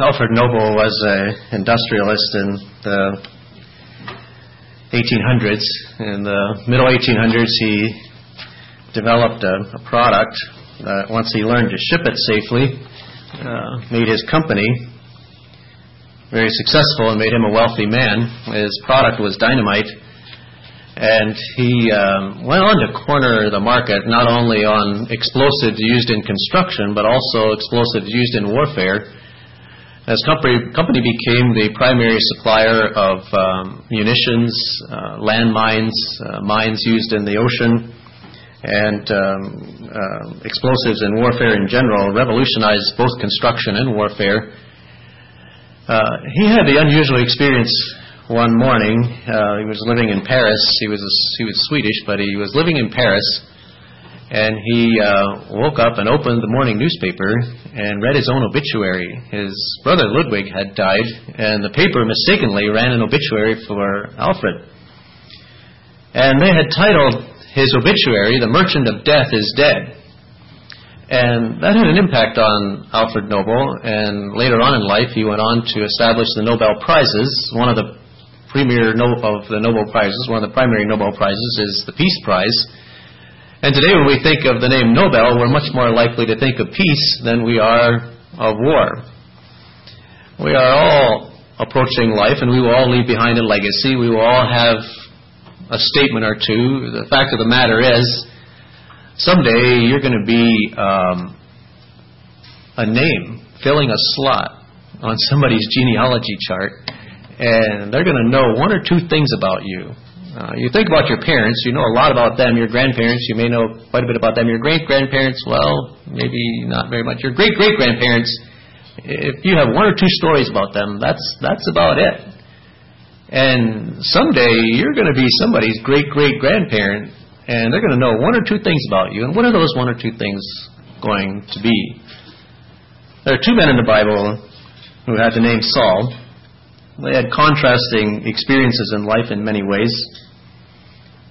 Alfred Nobel was an industrialist in the 1800s. In the middle 1800s, he developed a product that once he learned to ship it safely, made his company very successful and made him a wealthy man. His product was dynamite, and he went on to corner the market not only on explosives used in construction but also explosives used in warfare. His company became the primary supplier of munitions, landmines, mines used in the ocean, and explosives in warfare in general. Revolutionized both construction and warfare. He had the unusual experience one morning. He was living in Paris. He was Swedish, but he was living in Paris, and he woke up and opened the morning newspaper and read his own obituary. His brother Ludwig had died, and the paper mistakenly ran an obituary for Alfred, and they had titled his obituary, "The Merchant of Death is Dead." And that had an impact on Alfred Nobel, and later on in life he went on to establish the Nobel Prizes. One of the premier of the Nobel Prizes, one of the primary Nobel Prizes, is the Peace Prize. And today when we think of the name Nobel, we're much more likely to think of peace than we are of war. We are all approaching life, and we will all leave behind a legacy. We will all have a statement or two. The fact of the matter is, someday you're going to be a name filling a slot on somebody's genealogy chart, and they're going to know one or two things about you. You think about your parents, you know a lot about them. Your grandparents, you may know quite a bit about them. Your great-grandparents, well, maybe not very much. Your great-great-grandparents, if you have one or two stories about them, that's about it. And someday you're going to be somebody's great-great-grandparent, and they're going to know one or two things about you. And what are those one or two things going to be? There are two men in the Bible who have the name Saul. They had contrasting experiences in life in many ways.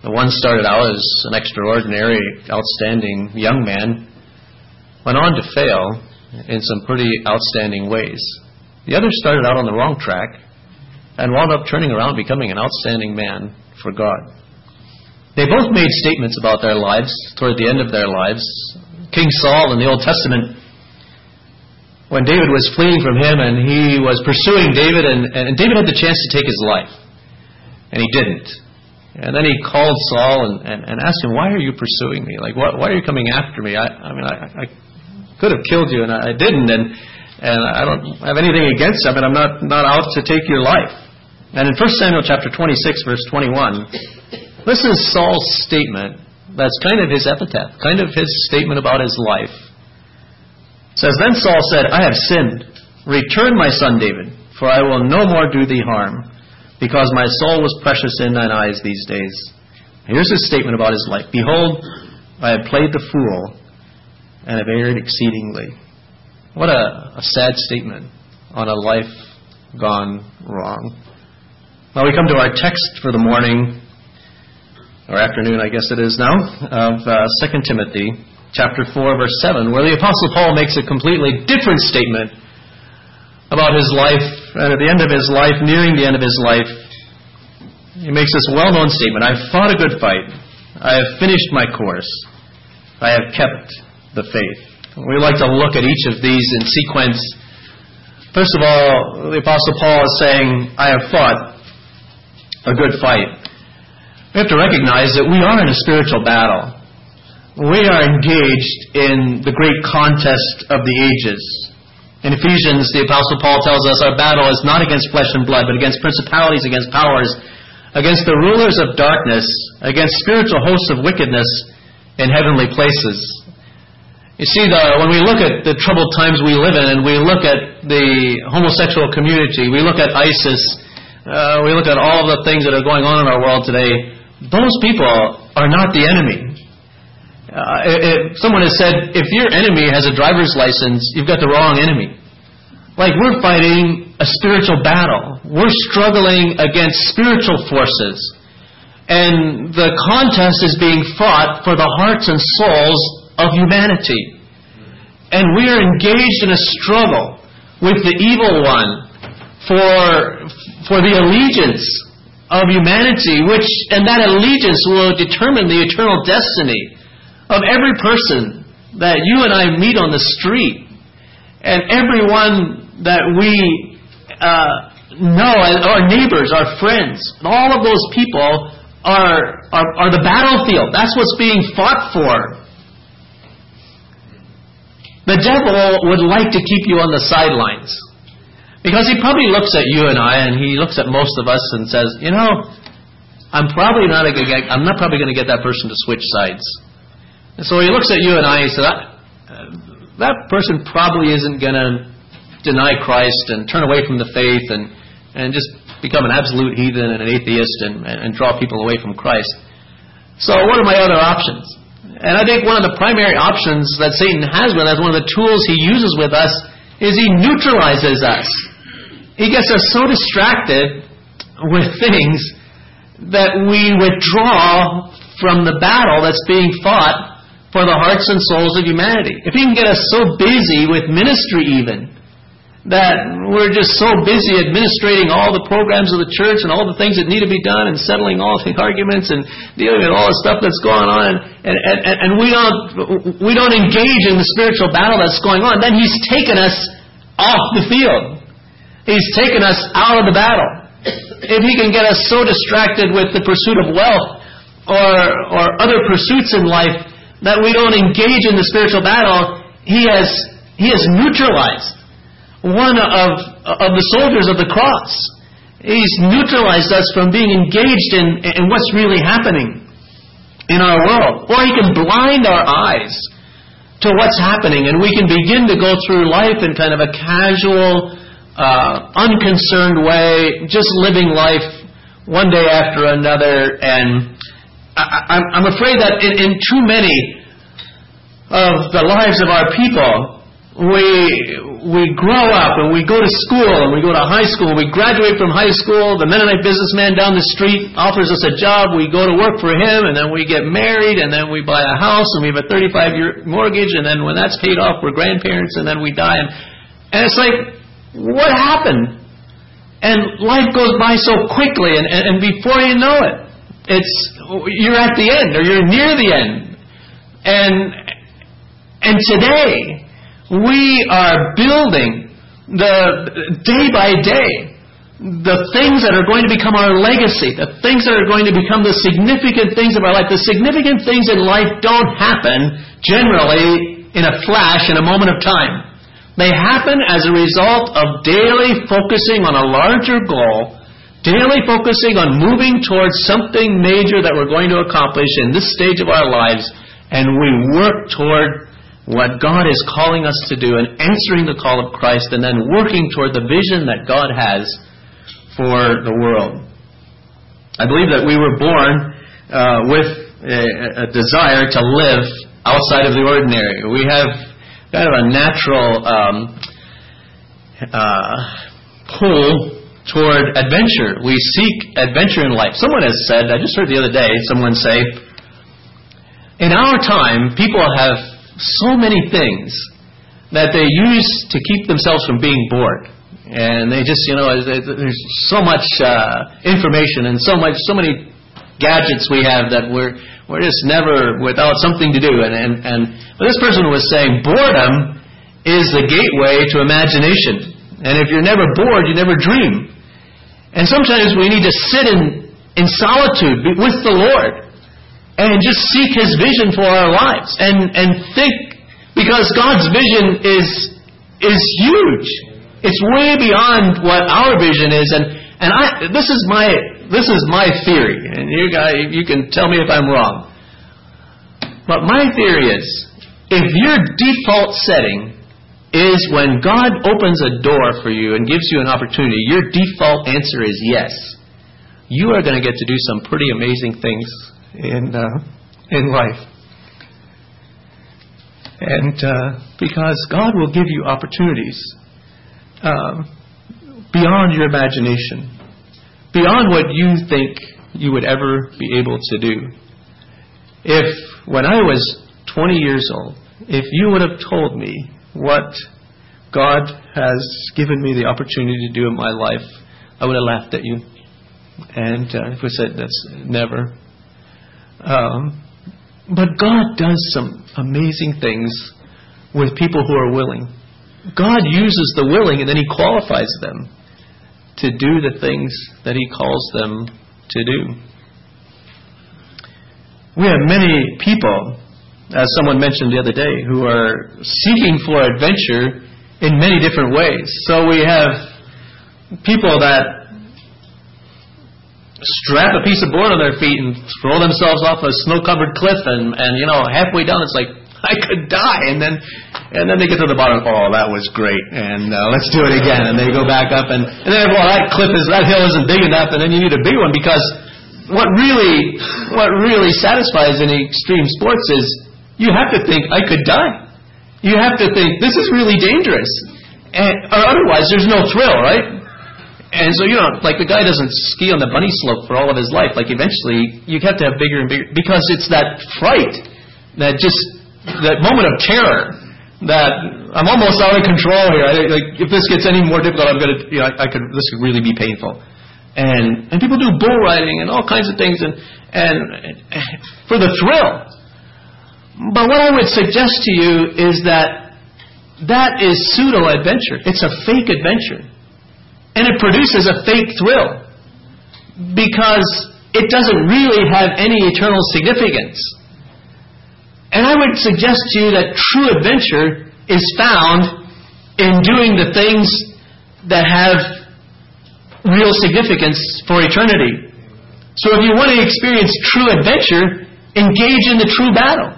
The one started out as an extraordinary, outstanding young man, went on to fail in some pretty outstanding ways. The other started out on the wrong track and wound up turning around, becoming an outstanding man for God. They both made statements about their lives toward the end of their lives. King Saul in the Old Testament, when David was fleeing from him and he was pursuing David, and David had the chance to take his life, and he didn't. And then he called Saul and asked him, "Why are you pursuing me? Like, why are you coming after me? I mean, I could have killed you, and I didn't, and I don't have anything against him, and I'm not out to take your life." And in 1 Samuel chapter 26, verse 21, this is Saul's statement. That's kind of his epitaph, kind of his statement about his life. It says, "Then Saul said, 'I have sinned. Return, my son David, for I will no more do thee harm, because my soul was precious in thine eyes these days.'" Here's his statement about his life. "Behold, I have played the fool, and have erred exceedingly." What a sad statement on a life gone wrong. Now we come to our text for the morning, or afternoon, I guess it is now, of 2 Timothy chapter 4, verse 7, where the Apostle Paul makes a completely different statement about his life, and at the end of his life, nearing the end of his life, he makes this well-known statement: "I've fought a good fight. I have finished my course. I have kept the faith." We like to look at each of these in sequence. First of all, the Apostle Paul is saying, "I have fought a good fight." We have to recognize that we are in a spiritual battle. We are engaged in the great contest of the ages. In Ephesians, the Apostle Paul tells us our battle is not against flesh and blood, but against principalities, against powers, against the rulers of darkness, against spiritual hosts of wickedness in heavenly places. You see, when we look at the troubled times we live in, and we look at the homosexual community, we look at ISIS, we look at all the things that are going on in our world today, those people are not the enemy. If someone has said, if your enemy has a driver's license, you've got the wrong enemy. Like, we're fighting a spiritual battle. We're struggling against spiritual forces. And the contest is being fought for the hearts and souls of humanity. And we are engaged in a struggle. with the evil one for the allegiance of humanity, and that allegiance will determine the eternal destiny of every person that you and I meet on the street, and everyone that we know, our neighbors, our friends, and all of those people are the battlefield. That's what's being fought for. The devil would like to keep you on the sidelines, because he probably looks at you and I, and he looks at most of us and says, you know, I'm not probably going to get that person to switch sides. And so he looks at you and I and says, that person probably isn't going to deny Christ and turn away from the faith and just become an absolute heathen and an atheist and draw people away from Christ. So what are my other options? And I think one of the primary options that Satan has with us, one of the tools he uses with us, is he neutralizes us. He gets us so distracted with things that we withdraw from the battle that's being fought for the hearts and souls of humanity. If he can get us so busy with ministry even, that we're just so busy administrating all the programs of the church and all the things that need to be done and settling all the arguments and dealing with all the stuff that's going on, and we don't engage in the spiritual battle that's going on, then he's taken us off the field. He's taken us out of the battle. If he can get us so distracted with the pursuit of wealth or other pursuits in life that we don't engage in the spiritual battle, he has neutralized one of the soldiers of the cross. He's neutralized us from being engaged in what's really happening in our world. Or he can blind our eyes to what's happening, and we can begin to go through life in kind of a casual, unconcerned way, just living life one day after another. And I'm afraid that in too many of the lives of our people, we grow up and we go to school and we go to high school, we graduate from high school, the Mennonite businessman down the street offers us a job, we go to work for him, and then we get married, and then we buy a house, and we have a 35-year mortgage, and then when that's paid off we're grandparents, and then we die, and it's like, what happened? And life goes by so quickly, and before you know it, you're at the end, or you're near the end. And today we are building day by day the things that are going to become our legacy, the things that are going to become the significant things of our life. The significant things in life don't happen generally in a flash, in a moment of time. They happen as a result of daily focusing on a larger goal, daily focusing on moving towards something major that we're going to accomplish in this stage of our lives, and we work toward what God is calling us to do and answering the call of Christ, and then working toward the vision that God has for the world. I believe that we were born with a desire to live outside of the ordinary. We have kind of a natural pull toward adventure. We seek adventure in life. Someone has said, I just heard the other day someone say, in our time, people have so many things that they use to keep themselves from being bored, and they just, you know, there's so much information and so many gadgets we have that we're just never without something to do. And but this person was saying boredom is the gateway to imagination, and if you're never bored, you never dream. And sometimes we need to sit in solitude with the Lord and just seek His vision for our lives. And think, because God's vision is huge. It's way beyond what our vision is. And this is my theory. And you can tell me if I'm wrong. But my theory is, if your default setting is when God opens a door for you and gives you an opportunity, your default answer is yes, you are going to get to do some pretty amazing things in life. And because God will give you opportunities beyond your imagination, beyond what you think you would ever be able to do. If, when I was 20 years old, if you would have told me what God has given me the opportunity to do in my life, I would have laughed at you. And if we said that's never. But God does some amazing things with people who are willing. God uses the willing and then He qualifies them to do the things that He calls them to do. We have many people, as someone mentioned the other day, who are seeking for adventure in many different ways. So we have people that strap a piece of board on their feet and throw themselves off a snow-covered cliff, and you know, halfway down it's like, I could die, and then they get to the bottom. Oh, that was great, and let's do it again. And they go back up, and then well, that hill isn't big enough, and then you need a big one, because what really satisfies in extreme sports is you have to think I could die. You have to think this is really dangerous, or otherwise there's no thrill, right? And so, you know, like the guy doesn't ski on the bunny slope for all of his life. Like eventually you have to have bigger and bigger, because it's that fright, that moment of terror that I'm almost out of control here. If this gets any more difficult, this could really be painful. And people do bull riding and all kinds of things and for the thrill. But what I would suggest to you is that is pseudo adventure. It's a fake adventure. And it produces a fake thrill because it doesn't really have any eternal significance. And I would suggest to you that true adventure is found in doing the things that have real significance for eternity. So if you want to experience true adventure, engage in the true battle.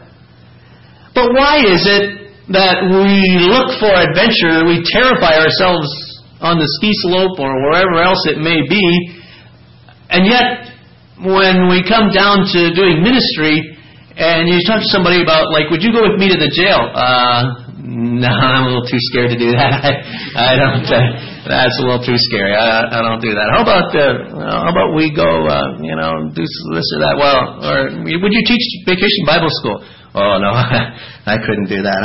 But why is it that we look for adventure, we terrify ourselves on the ski slope or wherever else it may be, and yet when we come down to doing ministry, and you talk to somebody about, like, would you go with me to the jail? No, I'm a little too scared to do that. I don't. That's a little too scary. I don't do that. How about we go? Do this or that. Well, or would you teach vacation Bible school? Oh no, I couldn't do that.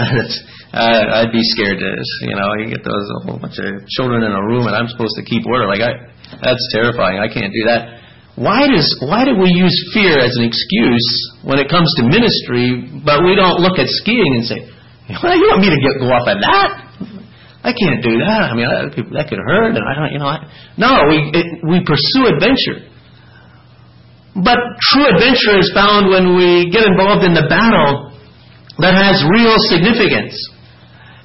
I'd be scared to. You get those a whole bunch of children in a room, and I'm supposed to keep order. That's terrifying. I can't do that. Why do we use fear as an excuse when it comes to ministry, but we don't look at skiing and say, well, you want me to go off at that? I can't do that. I mean, that could hurt. And I don't, we pursue adventure. But true adventure is found when we get involved in the battle that has real significance.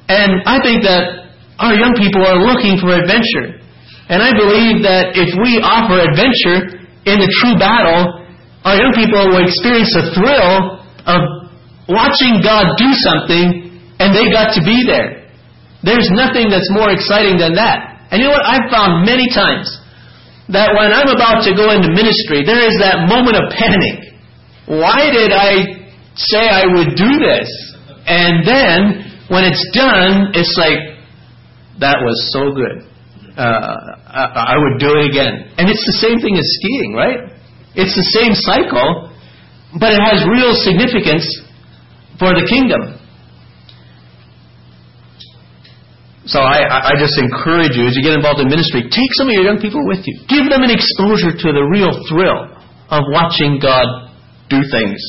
And I think that our young people are looking for adventure. And I believe that if we offer adventure in the true battle, our young people will experience the thrill of watching God do something, and they got to be there. There's nothing that's more exciting than that. And you know what? I've found many times that when I'm about to go into ministry, there is that moment of panic. Why did I say I would do this? And then, when it's done, it's like, that was so good. I would do it again. And it's the same thing as skiing, right? It's the same cycle, but it has real significance for the kingdom. So I just encourage you, as you get involved in ministry, take some of your young people with you. Give them an exposure to the real thrill of watching God do things.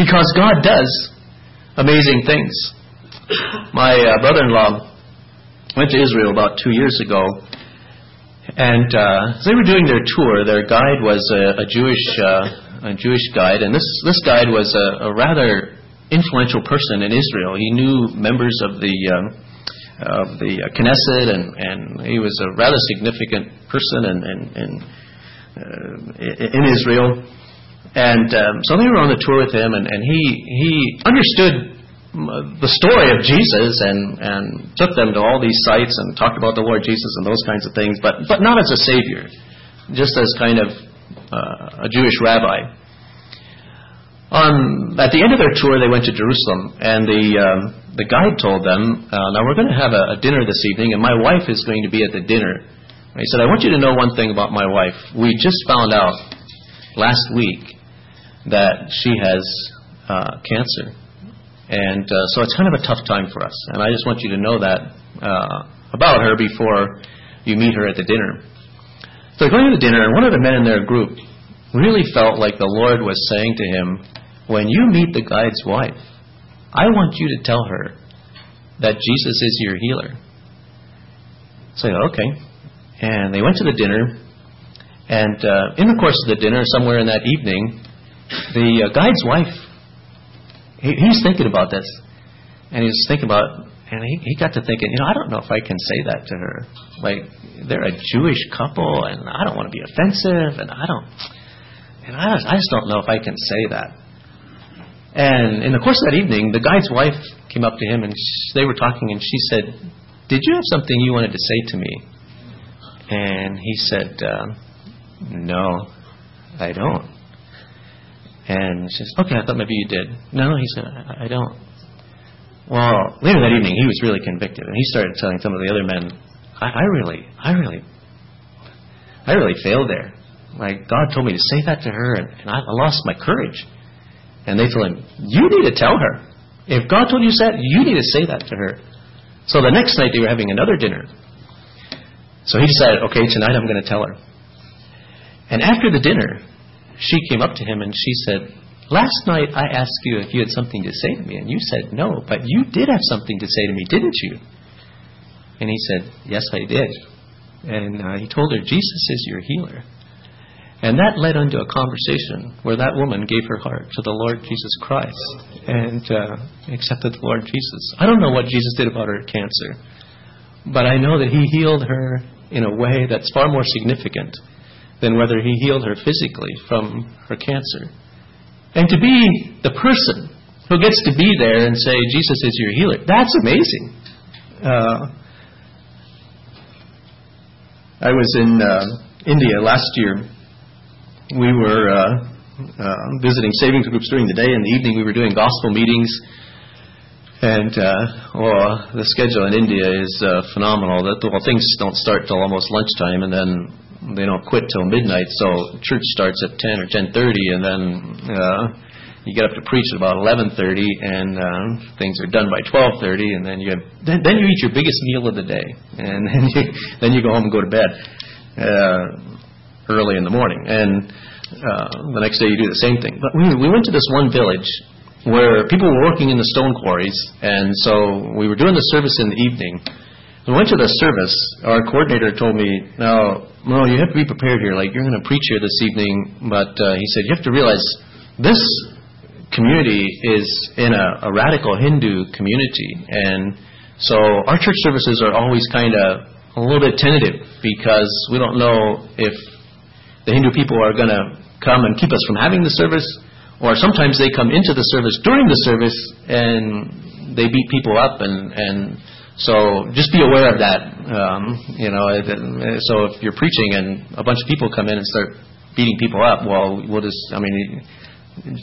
Because God does amazing things. My brother-in-law went to Israel about 2 years ago. And as they were doing their tour, their guide was a Jewish guide, and this guide was a rather influential person in Israel. He knew members of the Knesset, and he was a rather significant person in Israel. And so they were on the tour with him, and he understood the story of Jesus and took them to all these sites and talked about the Lord Jesus and those kinds of things, but not as a savior, just as kind of a Jewish rabbi. At the end of their tour, they went to Jerusalem, and the guide told them, now we're going to have a dinner this evening, and my wife is going to be at the dinner. And he said, I want you to know one thing about my wife. We just found out last week that she has cancer. And so it's kind of a tough time for us. And I just want you to know that about her before you meet her at the dinner. So they're going to the dinner, and one of the men in their group really felt like the Lord was saying to him, when you meet the guide's wife, I want you to tell her that Jesus is your healer. So, okay. And they went to the dinner, and in the course of the dinner, somewhere in that evening, the guide's wife, he's thinking about this, and he's thinking about, and he got to thinking, I don't know if I can say that to her. Like, they're a Jewish couple, and I don't want to be offensive, and I just don't know if I can say that. And in the course of that evening, the guide's wife came up to him, and they were talking, and she said, did you have something you wanted to say to me? And he said, no, I don't. And she said, okay, I thought maybe you did. No, he said, I don't. Well, later that evening, he was really convicted, and he started telling some of the other men, I really failed there. Like, God told me to say that to her, and I lost my courage. And they told him, you need to tell her. If God told you that, you need to say that to her. So the next night, they were having another dinner. So he decided, okay, tonight I'm going to tell her. And after the dinner, she came up to him and she said, last night I asked you if you had something to say to me, and you said no, but you did have something to say to me, didn't you? And he said, yes, I did. And he told her, Jesus is your healer. And that led unto a conversation where that woman gave her heart to the Lord Jesus Christ and accepted the Lord Jesus. I don't know what Jesus did about her cancer, but I know that he healed her in a way that's far more significant than whether he healed her physically from her cancer. And to be the person who gets to be there and say, Jesus is your healer, that's amazing. I was in India last year. We were visiting savings groups during the day. In the evening, we were doing gospel meetings. And the schedule in India is phenomenal. Well, things don't start till almost lunchtime, and then they don't quit till midnight. So church starts at 10 or 10:30, and then you get up to preach at about 11:30, and things are done by 12:30, and then you eat your biggest meal of the day, and then you go home and go to bed. Early in the morning, and the next day you do the same thing. But we went to this one village where people were working in the stone quarries, and so we were doing the service in the evening. When we went to the service, our coordinator told me, now, Merle, you have to be prepared here. Like, you're going to preach here this evening, but he said, you have to realize this community is in a radical Hindu community, and so our church services are always kind of a little bit tentative because we don't know if the Hindu people are going to come and keep us from having the service, or sometimes they come into the service during the service and they beat people up, and so just be aware of that. So if you're preaching and a bunch of people come in and start beating people up, well, we'll just,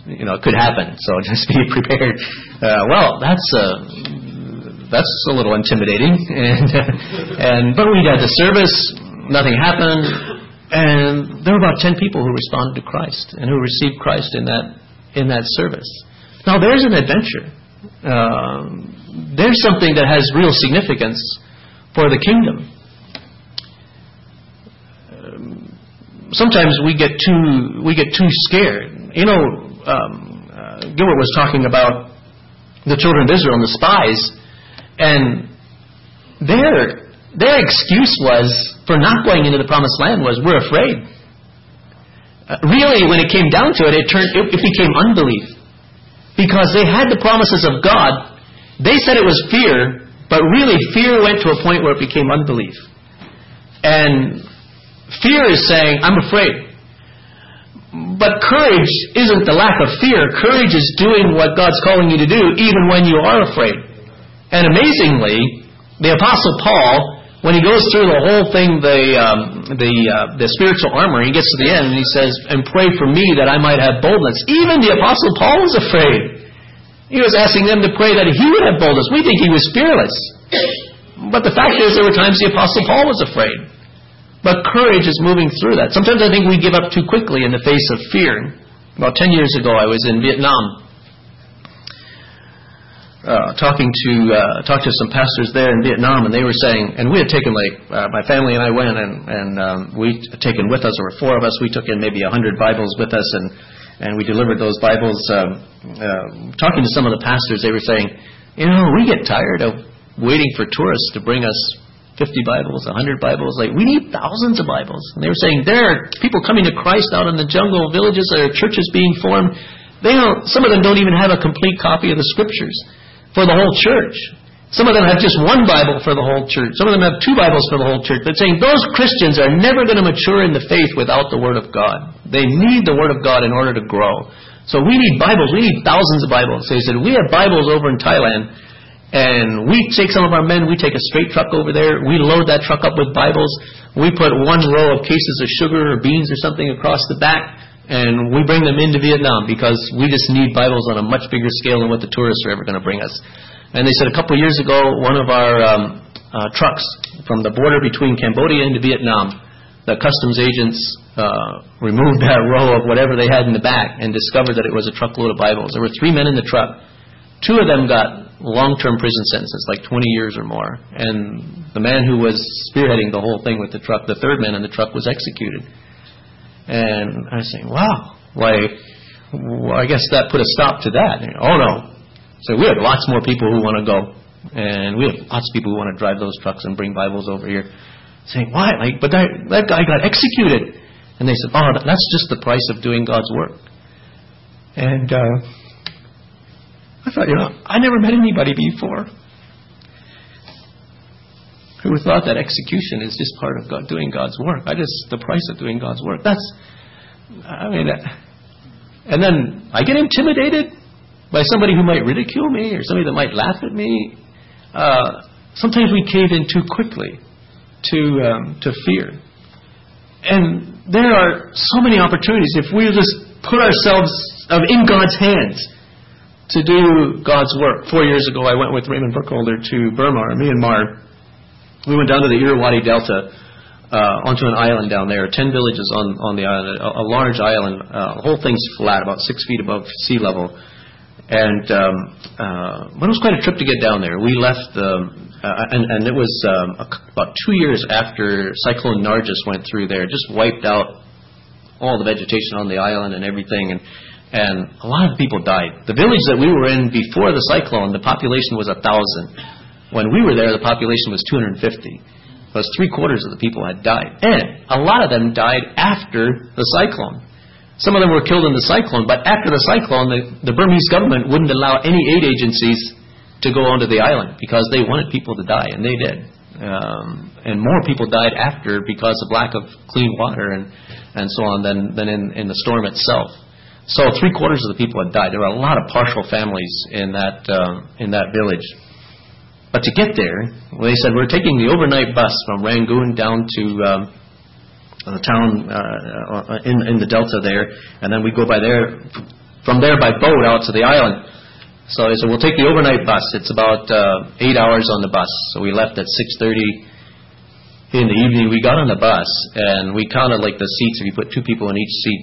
it could happen. So just be prepared. That's a little intimidating, but we got the service. Nothing happened. And there were about 10 people who responded to Christ and who received Christ in that service. Now, there's an adventure. There's something that has real significance for the kingdom. Sometimes we get too scared. Gilbert was talking about the children of Israel and the spies, and their excuse was for not going into the promised land was, we're afraid. Really, when it came down to it, it became unbelief. Because they had the promises of God. They said it was fear, but really fear went to a point where it became unbelief. And fear is saying, I'm afraid. But courage isn't the lack of fear. Courage is doing what God's calling you to do, even when you are afraid. And amazingly, the Apostle Paul, when he goes through the whole thing, the spiritual armor, he gets to the end and he says, and pray for me that I might have boldness. Even the Apostle Paul was afraid. He was asking them to pray that he would have boldness. We think he was fearless. But the fact is, there were times the Apostle Paul was afraid. But courage is moving through that. Sometimes I think we give up too quickly in the face of fear. About 10 years ago, I was in Vietnam. talked to some pastors there in Vietnam, and they were saying, and we had taken my family and I went, and we had taken with us, there were four of us, we took in maybe 100 Bibles with us, and we delivered those Bibles. Talking to some of the pastors, they were saying, we get tired of waiting for tourists to bring us 50 Bibles, 100 Bibles. Like, we need thousands of Bibles. And they were saying, there are people coming to Christ out in the jungle villages. There are churches being formed. Some of them don't even have a complete copy of the Scriptures for the whole church. Some of them have just one Bible for the whole church. Some of them have two Bibles for the whole church. They're saying those Christians are never going to mature in the faith without the Word of God. They need the Word of God in order to grow. So we need Bibles. We need thousands of Bibles. So he said, we have Bibles over in Thailand. And we take some of our men, we take a straight truck over there, we load that truck up with Bibles, we put one row of cases of sugar or beans or something across the back, and we bring them into Vietnam because we just need Bibles on a much bigger scale than what the tourists are ever going to bring us. And they said a couple of years ago, one of our trucks from the border between Cambodia into Vietnam, the customs agents removed that row of whatever they had in the back and discovered that it was a truckload of Bibles. There were three men in the truck. Two of them got long-term prison sentences, like 20 years or more. And the man who was spearheading the whole thing with the truck, the third man in the truck, was executed. And I was saying, wow, I guess that put a stop to that. And, oh, no. So we have lots more people who want to go. And we have lots of people who want to drive those trucks and bring Bibles over here. Saying, why? But that guy got executed. And they said, oh, that's just the price of doing God's work. And I thought, I never met anybody before who thought that execution is just part of God doing God's work. The price of doing God's work. And then I get intimidated by somebody who might ridicule me or somebody that might laugh at me. Sometimes we cave in too quickly to fear. And there are so many opportunities if we just put ourselves in God's hands to do God's work. 4 years ago, I went with Raymond Burkholder to Burma, or me and Marv. We went down to the Irrawaddy Delta, onto an island down there, 10 villages on the island, a large island. The whole thing's flat, about 6 feet above sea level. And but it was quite a trip to get down there. We left, and it was about 2 years after Cyclone Nargis went through there, just wiped out all the vegetation on the island and everything, and a lot of people died. The village that we were in before the cyclone, the population was 1,000. When we were there, the population was 250. Because 3/4 of the people had died. And a lot of them died after the cyclone. Some of them were killed in the cyclone, but after the cyclone, the Burmese government wouldn't allow any aid agencies to go onto the island because they wanted people to die, and they did. And more people died after because of lack of clean water and so on than in the storm itself. So 3/4 of the people had died. There were a lot of partial families in that village. But to get there, they said, we're taking the overnight bus from Rangoon down to the town in the delta there, and then we go by there, from there by boat out to the island. So they said, we'll take the overnight bus. It's about 8 hours on the bus. So we left at 6:30 in the evening. We got on the bus, and we counted the seats. If you put 2 people in each seat,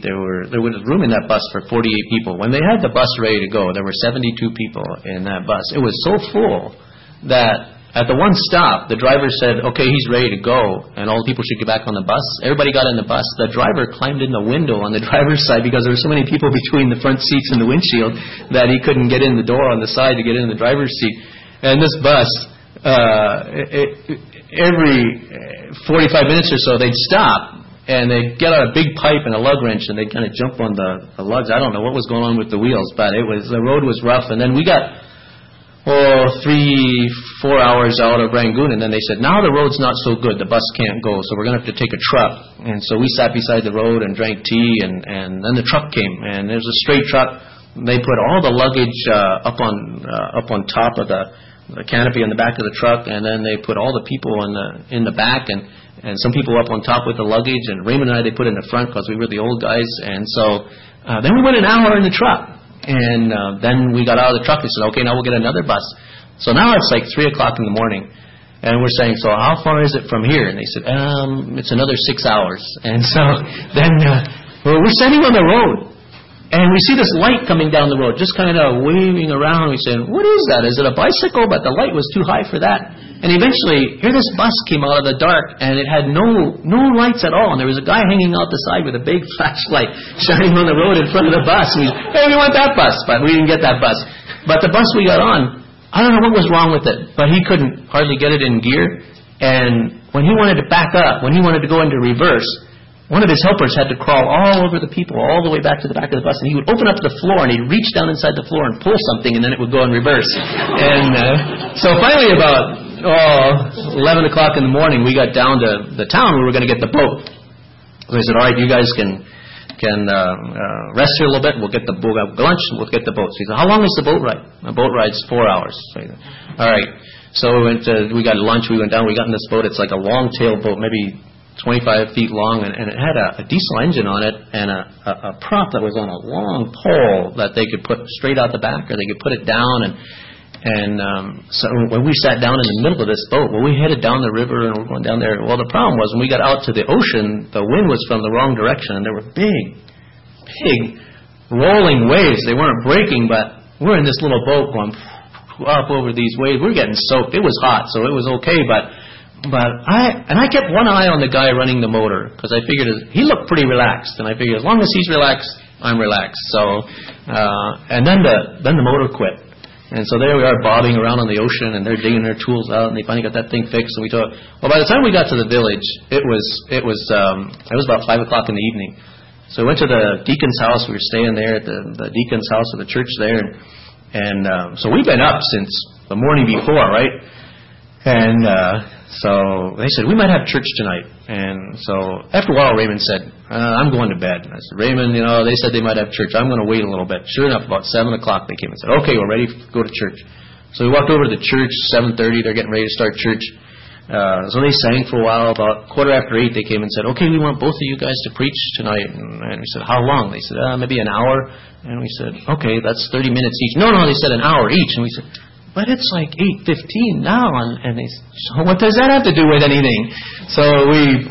there was room in that bus for 48 people. When they had the bus ready to go, there were 72 people in that bus. It was so full that at the one stop, the driver said, okay, he's ready to go, and all the people should get back on the bus. Everybody got in the bus. The driver climbed in the window on the driver's side because there were so many people between the front seats and the windshield that he couldn't get in the door on the side to get in the driver's seat. And this bus, every 45 minutes or so, they'd stop, and they'd get out a big pipe and a lug wrench, and they'd kind of jump on the lugs. I don't know what was going on with the wheels, but the road was rough. And then we got 3-4 hours out of Rangoon, and then they said, now the road's not so good. The bus can't go, so we're going to have to take a truck. And so we sat beside the road and drank tea, and then the truck came, and there's a straight truck. They put all the luggage up on top of the canopy on the back of the truck, and then they put all the people in the back, and some people up on top with the luggage, and Raymond and I, they put in the front because we were the old guys. And so then we went an hour in the truck, and then we got out of the truck. They said, okay, now we'll get another bus. So now it's 3:00 in the morning, and we're saying, so how far is it from here? And they said, it's another 6 hours. And so then we're standing on the road, And we see this light coming down the road, just kind of waving around. We said, what is that? Is it a bicycle? But the light was too high for that. And eventually, here this bus came out of the dark, and it had no lights at all. And there was a guy hanging out the side with a big flashlight shining on the road in front of the bus. And we said, hey, we want that bus. But we didn't get that bus. But the bus we got on, I don't know what was wrong with it, but he couldn't hardly get it in gear. And when he wanted to back up, when he wanted to go into reverse, one of his helpers had to crawl all over the people, all the way back to the back of the bus, and he would open up the floor, and he'd reach down inside the floor and pull something, and then it would go in reverse. And so finally about 11 o'clock in the morning, we got down to the town where we were going to get the boat. So I said, all right, you guys can rest here a little bit. We'll have lunch, and we'll get the boat. So he said, how long is the boat ride? The boat ride's 4 hours. So he said, all right. So we got lunch. We went down. We got in this boat. It's like a long-tailed boat, maybe 25 feet long, and it had a diesel engine on it and a prop that was on a long pole that they could put straight out the back, or they could put it down. And so when we sat down in the middle of this boat, when we headed down the river and we were going down there, well, the problem was when we got out to the ocean, the wind was from the wrong direction, and there were big rolling waves. They weren't breaking, but we're in this little boat going up over these waves. We're getting soaked. It was hot, so it was okay, but I kept one eye on the guy running the motor, because I figured he looked pretty relaxed, and I figured as long as he's relaxed, I'm relaxed. So and then the motor quit, and so there we are bobbing around on the ocean, and they're digging their tools out, and they finally got that thing fixed. And we thought, well, by the time we got to the village, it was about 5 o'clock in the evening. So we went to the deacon's house. We were staying there at the deacon's house of the church there, and so we've been up since the morning before, right? And so they said, we might have church tonight. And so after a while, Raymond said, I'm going to bed. And I said, Raymond, they said they might have church. I'm going to wait a little bit. Sure enough, about 7 o'clock, they came and said, okay, we're ready to go to church. So we walked over to the church, 7:30. They're getting ready to start church. So they sang for a while. About 8:15, they came and said, okay, we want both of you guys to preach tonight. And we said, how long? They said, maybe an hour. And we said, okay, that's 30 minutes each. No, they said an hour each. And we said, but it's like 8:15 now, and they said, so what does that have to do with anything? So we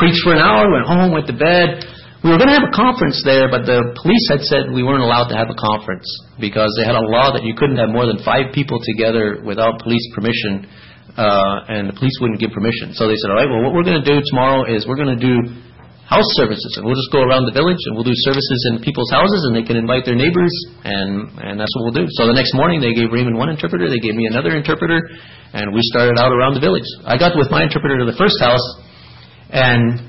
preached for an hour, went home, went to bed. We were going to have a conference there, but the police had said we weren't allowed to have a conference because they had a law that you couldn't have more than 5 people together without police permission, and the police wouldn't give permission. So they said, all right, well, what we're going to do tomorrow is we're going to do house services, and we'll just go around the village and we'll do services in people's houses, and they can invite their neighbors, and that's what we'll do. So the next morning they gave Raymond one interpreter, they gave me another interpreter, and we started out around the village. I got with my interpreter to the first house, and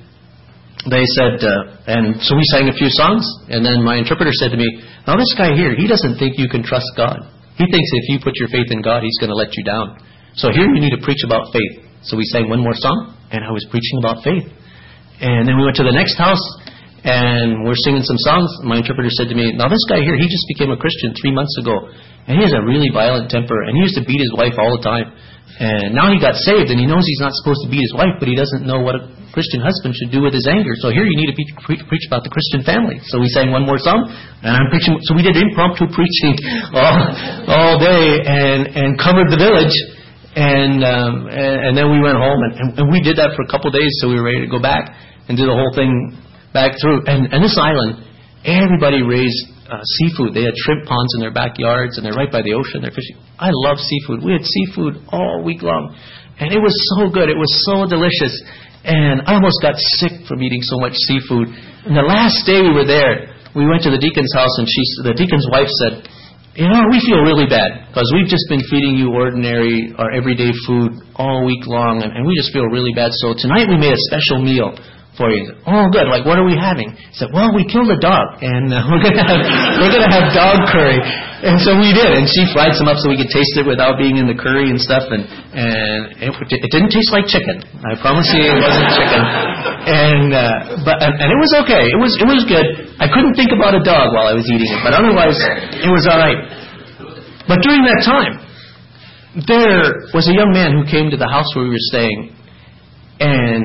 they said, and so we sang a few songs, and then my interpreter said to me, now this guy here, he doesn't think you can trust God. He thinks if you put your faith in God, he's going to let you down. So here you need to preach about faith. So we sang one more song, and I was preaching about faith. And then we went to the next house, and we're singing some songs. My interpreter said to me, now this guy here, he just became a Christian 3 months ago, and he has a really violent temper, and he used to beat his wife all the time. And now he got saved, and he knows he's not supposed to beat his wife, but he doesn't know what a Christian husband should do with his anger. So here you need to preach about the Christian family. So we sang one more song, and I'm preaching. So we did impromptu preaching all day, and covered the village. And then we went home, and we did that for a couple of days, so we were ready to go back and do the whole thing back through. And this island, everybody raised seafood. They had shrimp ponds in their backyards, and they're right by the ocean. They're fishing. I love seafood. We had seafood all week long, and it was so good. It was so delicious, and I almost got sick from eating so much seafood. And the last day we were there, we went to the deacon's house, and the deacon's wife said, we feel really bad because we've just been feeding you ordinary or everyday food all week long, and we just feel really bad. So tonight we made a special meal for you. Oh, good. Like, what are we having? He said, well, we killed a dog, and we're gonna have dog curry. And so we did, and she fried some up so we could taste it without being in the curry and stuff. And it didn't taste like chicken. I promise you, it wasn't chicken. And it was okay. It was good. I couldn't think about a dog while I was eating it, but otherwise it was all right. But during that time, there was a young man who came to the house where we were staying, and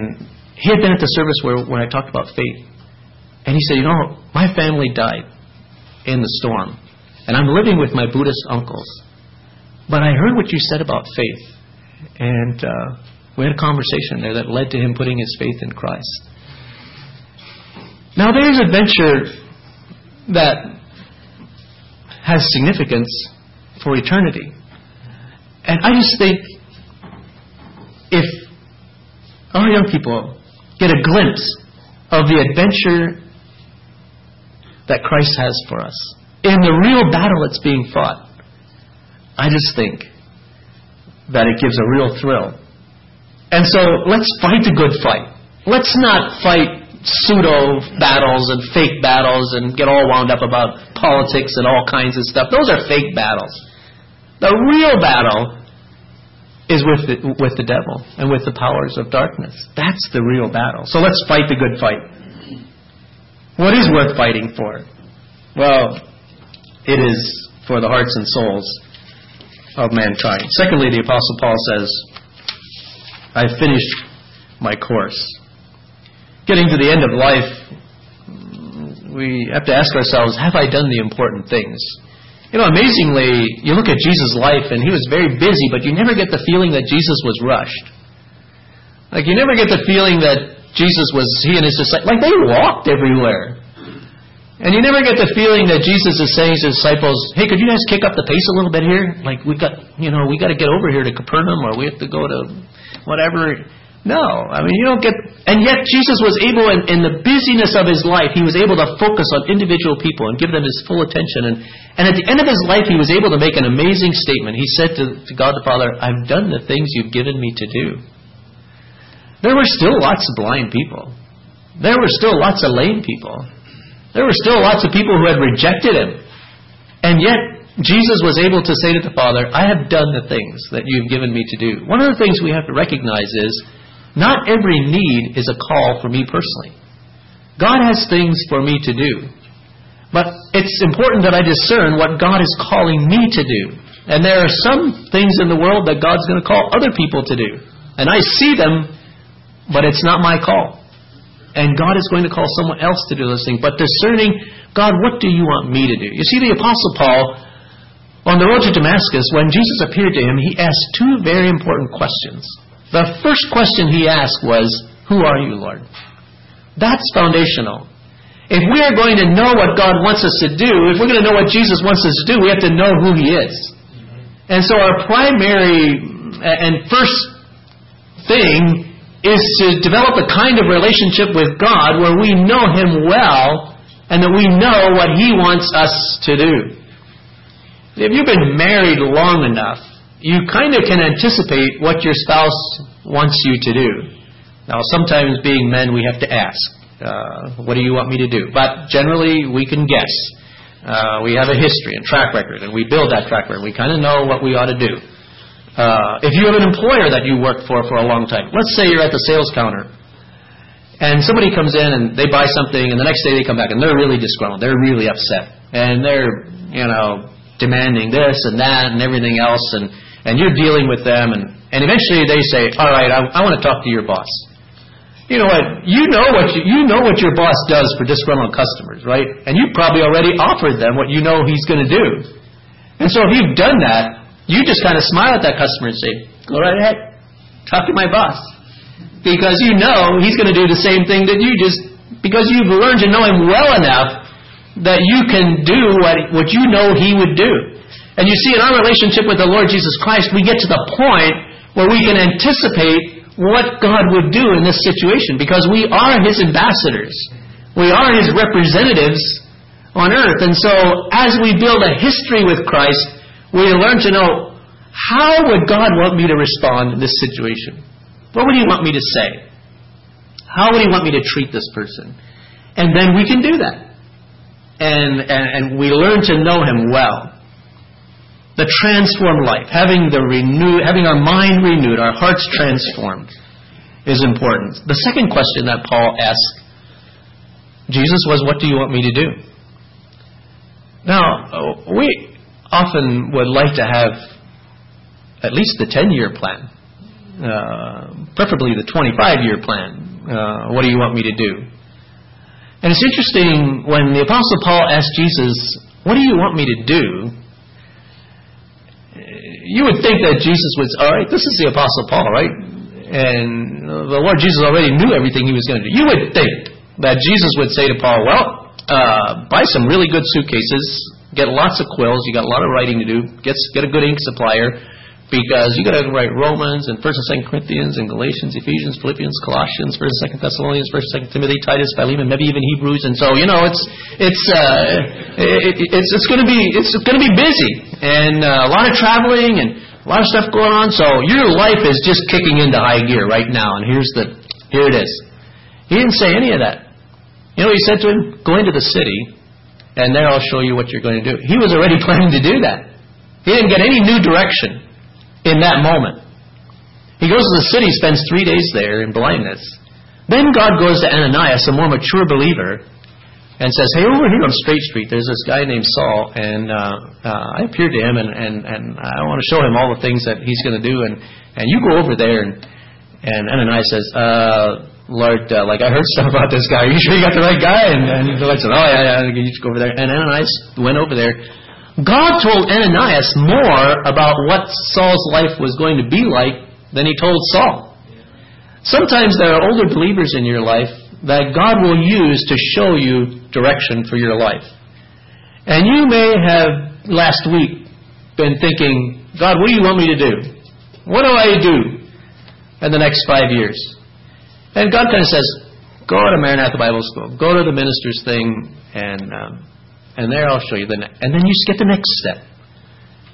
he had been at the service where I talked about faith. And he said, my family died in the storm, and I'm living with my Buddhist uncles. But I heard what you said about faith, and we had a conversation there that led to him putting his faith in Christ. Now, there's adventure that has significance for eternity. And I just think if our young people get a glimpse of the adventure that Christ has for us, in the real battle that's being fought, I just think that it gives a real thrill. And so let's fight a good fight. Let's not fight pseudo battles and fake battles and get all wound up about politics and all kinds of stuff. Those are fake battles. The real battle is with the devil and with the powers of darkness. That's the real battle. So let's fight the good fight. What is worth fighting for? Well, it is for the hearts and souls of mankind. Secondly, the Apostle Paul says, I finished my course. Getting to the end of life, we have to ask ourselves, have I done the important things? You know, amazingly, you look at Jesus' life, and he was very busy, but you never get the feeling that Jesus was rushed. Like, you never get the feeling that he and his disciples, like, they walked everywhere. And you never get the feeling that Jesus is saying to his disciples, hey, could you guys kick up the pace a little bit here? Like, we got to get over here to Capernaum, or we have to go to whatever. No. I mean, you don't get... And yet Jesus was able, in the busyness of his life, he was able to focus on individual people and give them his full attention. And at the end of his life, he was able to make an amazing statement. He said to God the Father, I've done the things you've given me to do. There were still lots of blind people. There were still lots of lame people. There were still lots of people who had rejected him. And yet, Jesus was able to say to the Father, I have done the things that you've given me to do. One of the things we have to recognize is, not every need is a call for me personally. God has things for me to do. But it's important that I discern what God is calling me to do. And there are some things in the world that God's going to call other people to do. And I see them, but it's not my call. And God is going to call someone else to do this thing. But discerning, God, what do you want me to do? You see, the Apostle Paul, on the road to Damascus, when Jesus appeared to him, he asked two very important questions. The first question he asked was, who are you, Lord? That's foundational. If we are going to know what God wants us to do, if we're going to know what Jesus wants us to do, we have to know who he is. And so our primary and first thing is to develop a kind of relationship with God where we know him well and that we know what he wants us to do. If you've been married long enough, you kind of can anticipate what your spouse wants you to do. Now, sometimes being men, we have to ask, what do you want me to do? But generally, we can guess. We have a history and track record, and we build that track record. We kind of know what we ought to do. If you have an employer that you work for a long time, let's say you're at the sales counter, and somebody comes in and they buy something, and the next day they come back and they're really disgruntled, they're really upset, and they're, you know, demanding this and that and everything else, and you're dealing with them, and eventually they say, all right, I want to talk to your boss. You know what? You know what your boss does for disgruntled customers, right? And you probably already offered them what you know he's going to do, and so if you've done that, you just kind of smile at that customer and say, go right ahead, talk to my boss. Because you know he's going to do the same thing that you just, because you've learned to know him well enough that you can do what you know he would do. And you see, in our relationship with the Lord Jesus Christ, we get to the point where we can anticipate what God would do in this situation, because we are his ambassadors. We are his representatives on earth. And so as we build a history with Christ, we learn to know, how would God want me to respond in this situation? What would he want me to say? How would he want me to treat this person? And then we can do that. And we learn to know him well. The transformed life, having our mind renewed, our hearts transformed, is important. The second question that Paul asked Jesus was, what do you want me to do? Now, we often would like to have at least the 10-year plan, preferably the 25-year plan. What do you want me to do? And it's interesting, when the Apostle Paul asked Jesus, what do you want me to do? You would think that Jesus would say, all right, this is the Apostle Paul, right? And the Lord Jesus already knew everything he was going to do. You would think that Jesus would say to Paul, well, buy some really good suitcases, Get lots of quills. You got a lot of writing to do. Get a good ink supplier, because you got to write Romans and 1st and 2nd Corinthians and Galatians, Ephesians, Philippians, Colossians, 1st and 2nd Thessalonians, 1st and 2nd Timothy, Titus, Philemon, maybe even Hebrews. And so, you know, it's going to be busy, and a lot of traveling and a lot of stuff going on. So your life is just kicking into high gear right now. And here it is. He didn't say any of that. You know, he said to him, go into the city, and there I'll show you what you're going to do. He was already planning to do that. He didn't get any new direction in that moment. He goes to the city, spends 3 days there in blindness. Then God goes to Ananias, a more mature believer, and says, hey, over here on Straight Street, there's this guy named Saul, and I appeared to him, and I want to show him all the things that he's going to do, and you go over there. And Ananias says, Lord, I heard stuff about this guy. Are you sure you got the right guy? And the Lord said, oh, yeah, you just go over there. And Ananias went over there. God told Ananias more about what Saul's life was going to be like than he told Saul. Sometimes there are older believers in your life that God will use to show you direction for your life. And you may have, last week, been thinking, God, what do you want me to do? What do I do in the next 5 years? And God kind of says, go to Maranatha Bible School. Go to the minister's thing, and there I'll show you. And then you skip the next step.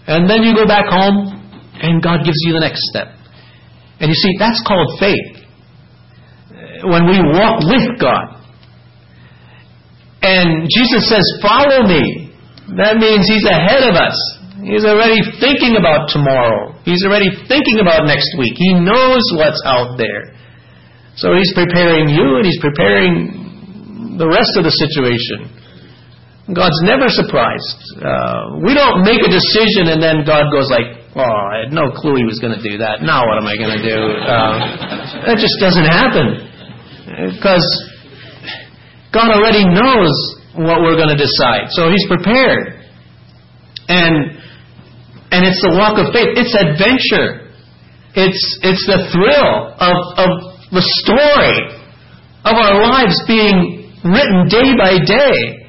And then you go back home, and God gives you the next step. And you see, that's called faith. When we walk with God. And Jesus says, follow me. That means He's ahead of us. He's already thinking about tomorrow. He's already thinking about next week. He knows what's out there. So He's preparing you, and He's preparing the rest of the situation. God's never surprised. We don't make a decision, and then God goes like, oh, I had no clue He was going to do that. Now what am I going to do? That just doesn't happen. Because God already knows what we're going to decide. So He's prepared. And it's the walk of faith. It's adventure. It's the thrill of the story of our lives being written day by day.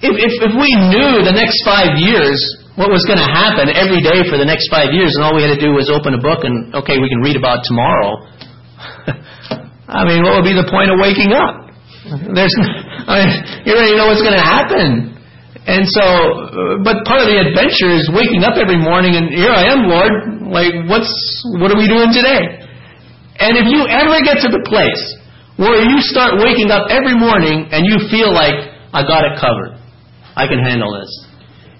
If we knew the next 5 years, what was going to happen every day for the next 5 years, and all we had to do was open a book and, okay, we can read about tomorrow, I mean, what would be the point of waking up? You already know what's going to happen. And so, but part of the adventure is waking up every morning and, here I am, Lord, what are we doing today? And if you ever get to the place where you start waking up every morning and you feel like, I got it covered, I can handle this,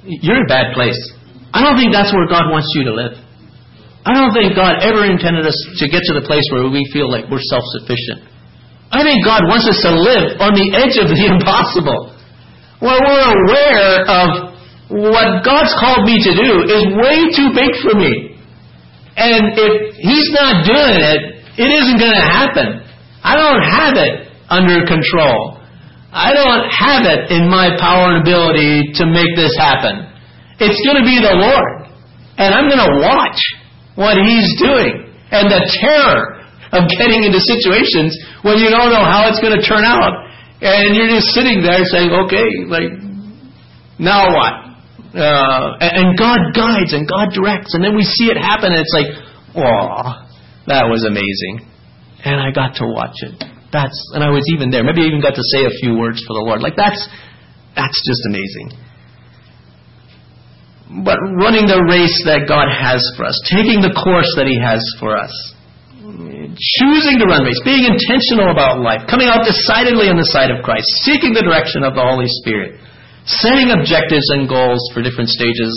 you're in a bad place. I don't think that's where God wants you to live. I don't think God ever intended us to get to the place where we feel like we're self-sufficient. I think God wants us to live on the edge of the impossible, where we're aware of what God's called me to do is way too big for me. And if He's not doing it, it isn't going to happen. I don't have it under control. I don't have it in my power and ability to make this happen. It's going to be the Lord. And I'm going to watch what He's doing. And the terror of getting into situations when you don't know how it's going to turn out. And you're just sitting there saying, okay, now what? And God guides and God directs. And then we see it happen and it's like, oh, that was amazing. And I got to watch it. And I was even there. Maybe I even got to say a few words for the Lord. That's just amazing. But running the race that God has for us, taking the course that He has for us, choosing to run race, being intentional about life, coming out decidedly on the side of Christ, seeking the direction of the Holy Spirit, setting objectives and goals for different stages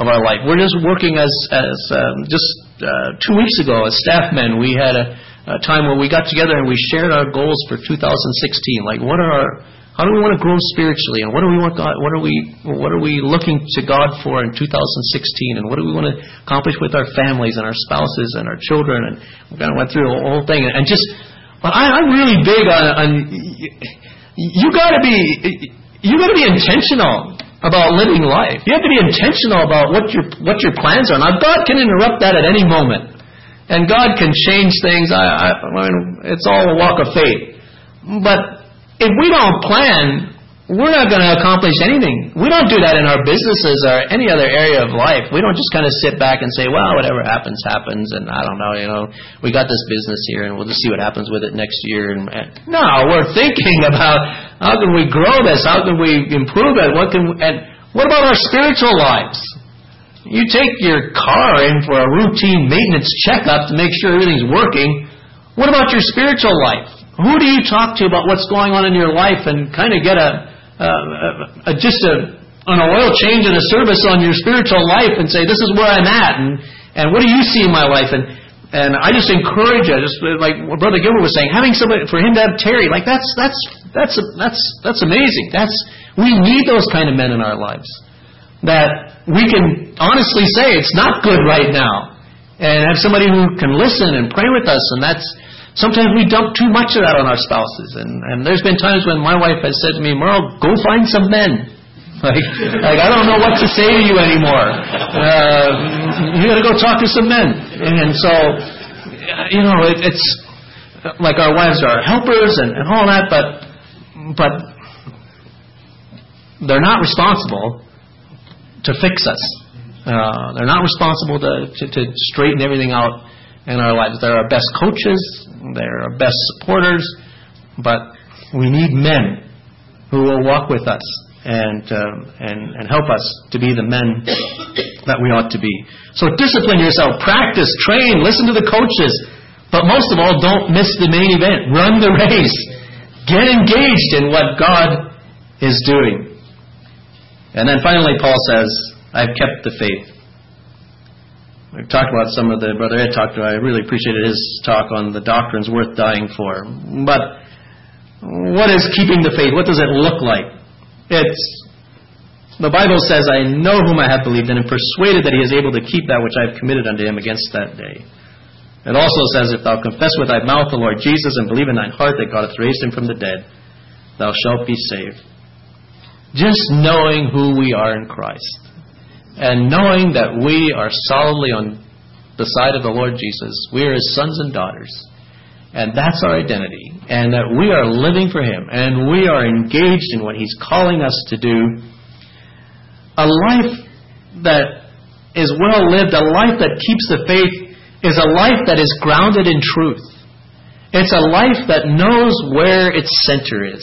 of our life. We're just working as 2 weeks ago, as staff men, we had a time where we got together and we shared our goals for 2016. How do we want to grow spiritually, and what do we want God? What are we looking to God for in 2016, and what do we want to accomplish with our families and our spouses and our children? And we kind of went through the whole thing, and just, but I'm really big on you got to be intentional about living life. You have to be intentional about what your plans are. Now, God can interrupt that at any moment. And God can change things. I mean, it's all a walk of faith. But if we don't plan, we're not going to accomplish anything. We don't do that in our businesses or any other area of life. We don't just kind of sit back and say, well, whatever happens, happens, and I don't know, we got this business here, and we'll just see what happens with it next year. No, we're thinking about how can we grow this? How can we improve it? What about our spiritual lives? You take your car in for a routine maintenance checkup to make sure everything's working. What about your spiritual life? Who do you talk to about what's going on in your life and kind of get an oil change and a service on your spiritual life and say, this is where I'm at, and what do you see in my life? And I just encourage you, just like what Brother Gilbert was saying, having somebody, for him to have Terry, like that's amazing. We need those kind of men in our lives. That we can honestly say it's not good right now, and have somebody who can listen and pray with us. And that's sometimes we dump too much of that on our spouses. And there's been times when my wife has said to me, "Merle, go find some men." Like I don't know what to say to you anymore. You got to go talk to some men. And so, it's like our wives are helpers and all that, but they're not responsible to fix us. They're not responsible to straighten everything out in our lives. They're our best coaches. They're our best supporters. But we need men who will walk with us and help us to be the men that we ought to be. So discipline yourself. Practice. Train. Listen to the coaches. But most of all, don't miss the main event. Run the race. Get engaged in what God is doing. And then finally, Paul says, I've kept the faith. We've talked about some of the, Brother Ed talked about, I really appreciated his talk on the doctrines worth dying for. But what is keeping the faith? What does it look like? The Bible says, I know whom I have believed and am persuaded that he is able to keep that which I have committed unto him against that day. It also says, if thou confess with thy mouth the Lord Jesus and believe in thine heart that God hath raised him from the dead, thou shalt be saved. Just knowing who we are in Christ and knowing that we are solidly on the side of the Lord Jesus. We are His sons and daughters, and that's our identity, and that we are living for Him, and we are engaged in what He's calling us to do. A life that is well lived, a life that keeps the faith, is a life that is grounded in truth. It's a life that knows where its center is.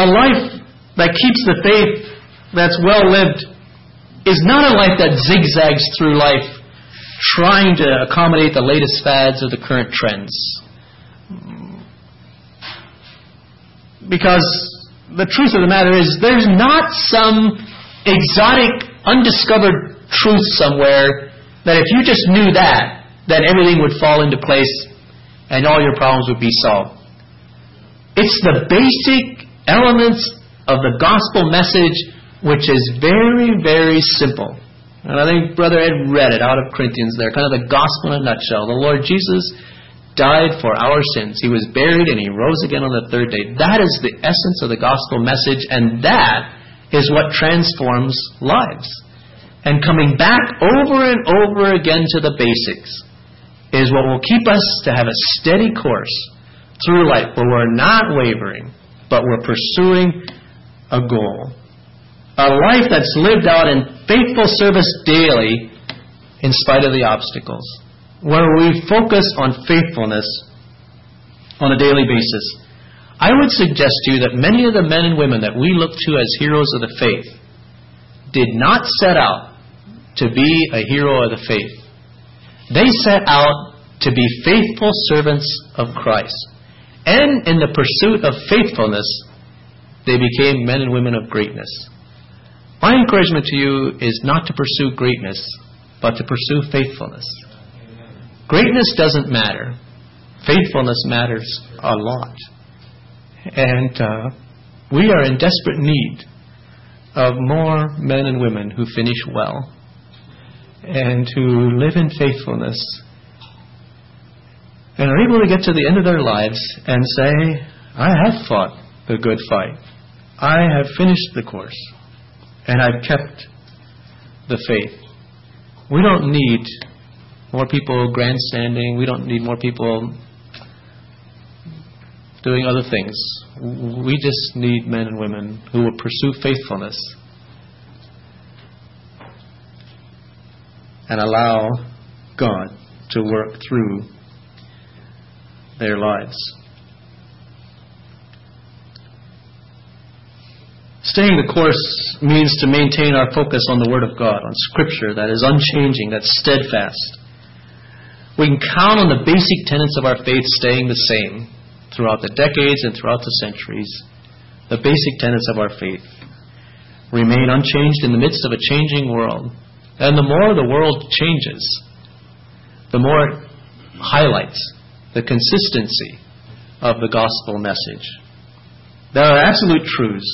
A life that keeps the faith, that's well lived, is not a life that zigzags through life trying to accommodate the latest fads or the current trends. Because the truth of the matter is, there's not some exotic, undiscovered truth somewhere that if you just knew that, then everything would fall into place and all your problems would be solved. It's the basic elements of the gospel message, which is very, very simple. And I think Brother Ed read it out of Corinthians there, kind of the gospel in a nutshell. The Lord Jesus died for our sins. He was buried and He rose again on the third day. That is the essence of the gospel message, and that is what transforms lives. And coming back over and over again to the basics is what will keep us to have a steady course through life where we're not wavering, but we're pursuing a goal. A life that's lived out in faithful service daily in spite of the obstacles. Where we focus on faithfulness on a daily basis. I would suggest to you that many of the men and women that we look to as heroes of the faith did not set out to be a hero of the faith. They set out to be faithful servants of Christ. And in the pursuit of faithfulness, they became men and women of greatness. My encouragement to you is not to pursue greatness, but to pursue faithfulness. Amen. Greatness doesn't matter. Faithfulness matters a lot. And we are in desperate need of more men and women who finish well and who live in faithfulness and are able to get to the end of their lives and say, I have fought the good fight. I have finished the course. And I've kept the faith. We don't need more people grandstanding. We don't need more people doing other things. We just need men and women who will pursue faithfulness and allow God to work through their lives. Staying the course means to maintain our focus on the Word of God, on Scripture that is unchanging, that's steadfast. We can count on the basic tenets of our faith staying the same throughout the decades and throughout the centuries. The basic tenets of our faith remain unchanged in the midst of a changing world. And the more the world changes, the more it highlights the consistency of the gospel message. There are absolute truths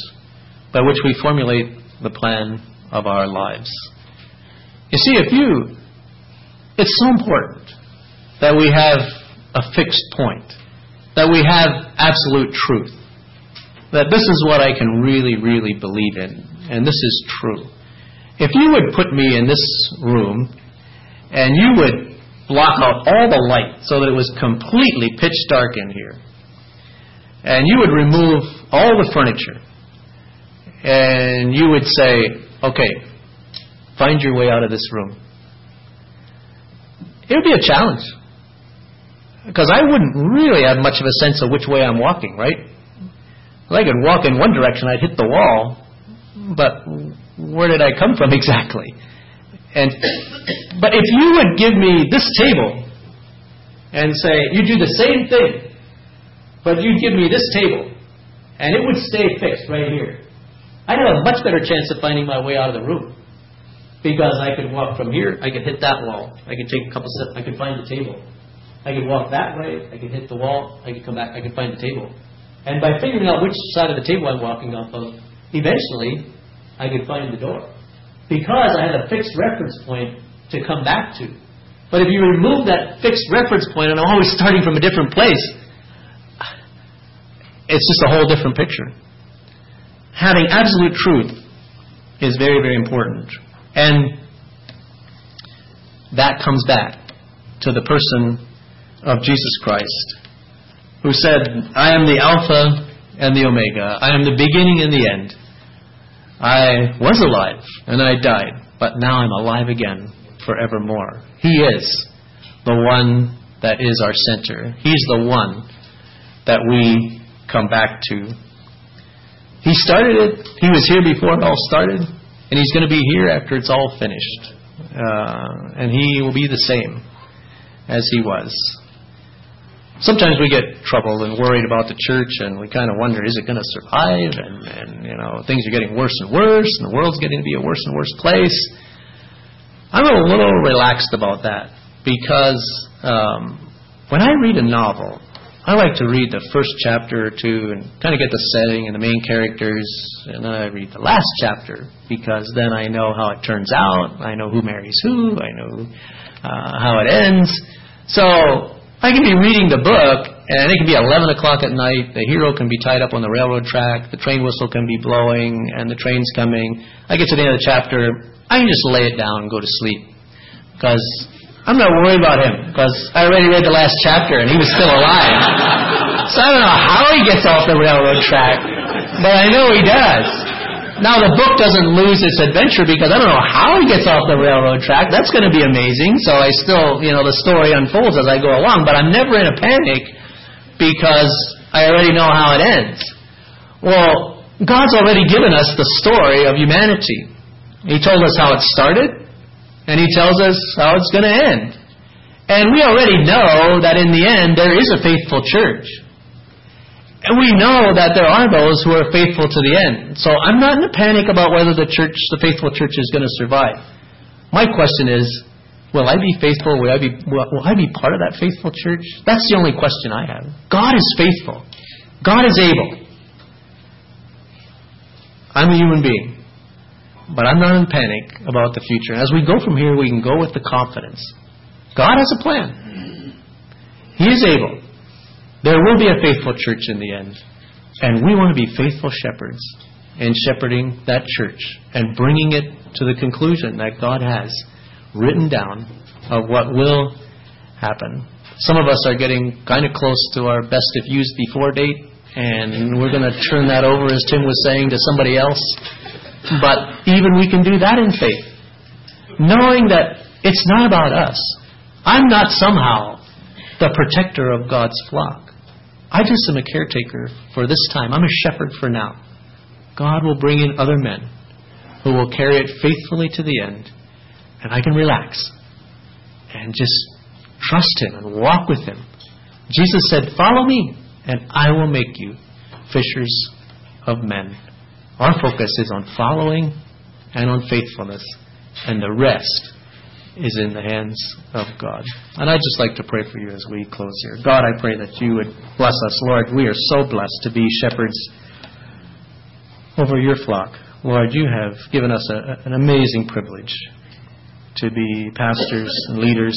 by which we formulate the plan of our lives. You see, it's so important that we have a fixed point, that we have absolute truth, that this is what I can really, really believe in, and this is true. If you would put me in this room and you would block out all the light so that it was completely pitch dark in here, and you would remove all the furniture, and you would say, okay, find your way out of this room, it would be a challenge. Because I wouldn't really have much of a sense of which way I'm walking, right? I could walk in one direction, I'd hit the wall, but where did I come from exactly? But if you would give me this table and say, you do the same thing, but you give me this table, and it would stay fixed right here, I'd have a much better chance of finding my way out of the room. Because I could walk from here, I could hit that wall, I could take a couple steps, I could find the table. I could walk that way, I could hit the wall, I could come back, I could find the table. And by figuring out which side of the table I'm walking off of, eventually I could find the door. Because I had a fixed reference point to come back to. But if you remove that fixed reference point and I'm always starting from a different place, it's just a whole different picture. Having absolute truth is very, very important. And that comes back to the person of Jesus Christ, who said, I am the Alpha and the Omega. I am the beginning and the end. I was alive and I died, but now I'm alive again forevermore. He is the one that is our center. He's the one that we come back to. He started it. He was here before it all started, and he's going to be here after it's all finished. And he will be the same as he was. Sometimes we get troubled and worried about the church, and we kind of wonder, is it going to survive? And you know, things are getting worse and worse, and the world's getting to be a worse and worse place. I'm a little relaxed about that, because when I read a novel, I like to read the first chapter or two and kind of get the setting and the main characters, and then I read the last chapter, because then I know how it turns out, I know who marries who, I know how it ends. So I can be reading the book, and it can be 11 o'clock at night, the hero can be tied up on the railroad track, the train whistle can be blowing, and the train's coming. I get to the end of the chapter, I can just lay it down and go to sleep, because I'm not worried about him, because I already read the last chapter, and he was still alive. So I don't know how he gets off the railroad track, but I know he does. Now the book doesn't lose its adventure, because I don't know how he gets off the railroad track. That's going to be amazing. So I still, the story unfolds as I go along, but I'm never in a panic, because I already know how it ends. Well, God's already given us the story of humanity. He told us how it started, and He tells us how it's going to end. And we already know that in the end there is a faithful church. And we know that there are those who are faithful to the end. So I'm not in a panic about whether the faithful church is going to survive. My question is, will I be faithful? Will I be part of that faithful church? That's the only question I have. God is faithful. God is able. I'm a human being. But I'm not in panic about the future. As we go from here, we can go with the confidence. God has a plan. He is able. There will be a faithful church in the end. And we want to be faithful shepherds in shepherding that church and bringing it to the conclusion that God has written down of what will happen. Some of us are getting kind of close to our best if used before date, and we're going to turn that over, as Tim was saying, to somebody else. But even we can do that in faith, knowing that it's not about us. I'm not somehow the protector of God's flock. I just am a caretaker for this time. I'm a shepherd for now. God will bring in other men who will carry it faithfully to the end, and I can relax and just trust Him and walk with Him. Jesus said, "Follow me, and I will make you fishers of men." Our focus is on following and on faithfulness, and the rest is in the hands of God. And I'd just like to pray for you as we close here. God, I pray that you would bless us. Lord, we are so blessed to be shepherds over your flock. Lord, you have given us an amazing privilege to be pastors and leaders.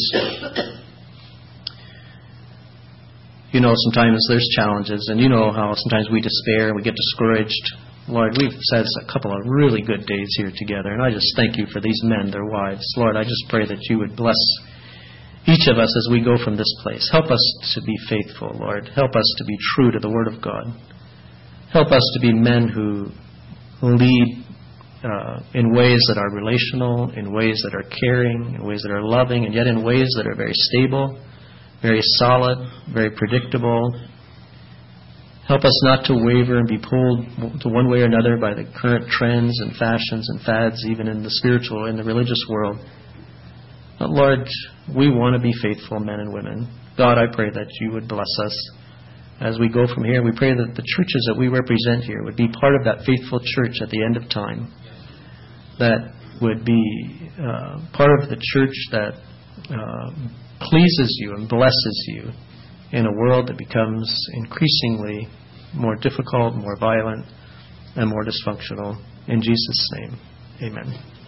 You know, sometimes there's challenges, and you know how sometimes we despair and we get discouraged. Lord, we've had a couple of really good days here together, and I just thank you for these men, their wives. Lord, I just pray that you would bless each of us as we go from this place. Help us to be faithful, Lord. Help us to be true to the Word of God. Help us to be men who lead in ways that are relational, in ways that are caring, in ways that are loving, and yet in ways that are very stable, very solid, very predictable. Help us not to waver and be pulled to one way or another by the current trends and fashions and fads, even in the spiritual, in the religious world. But Lord, we want to be faithful men and women. God, I pray that you would bless us as we go from here. We pray that the churches that we represent here would be part of that faithful church at the end of time. That would be part of the church that pleases you and blesses you in a world that becomes increasingly more difficult, more violent, and more dysfunctional. In Jesus' name, amen.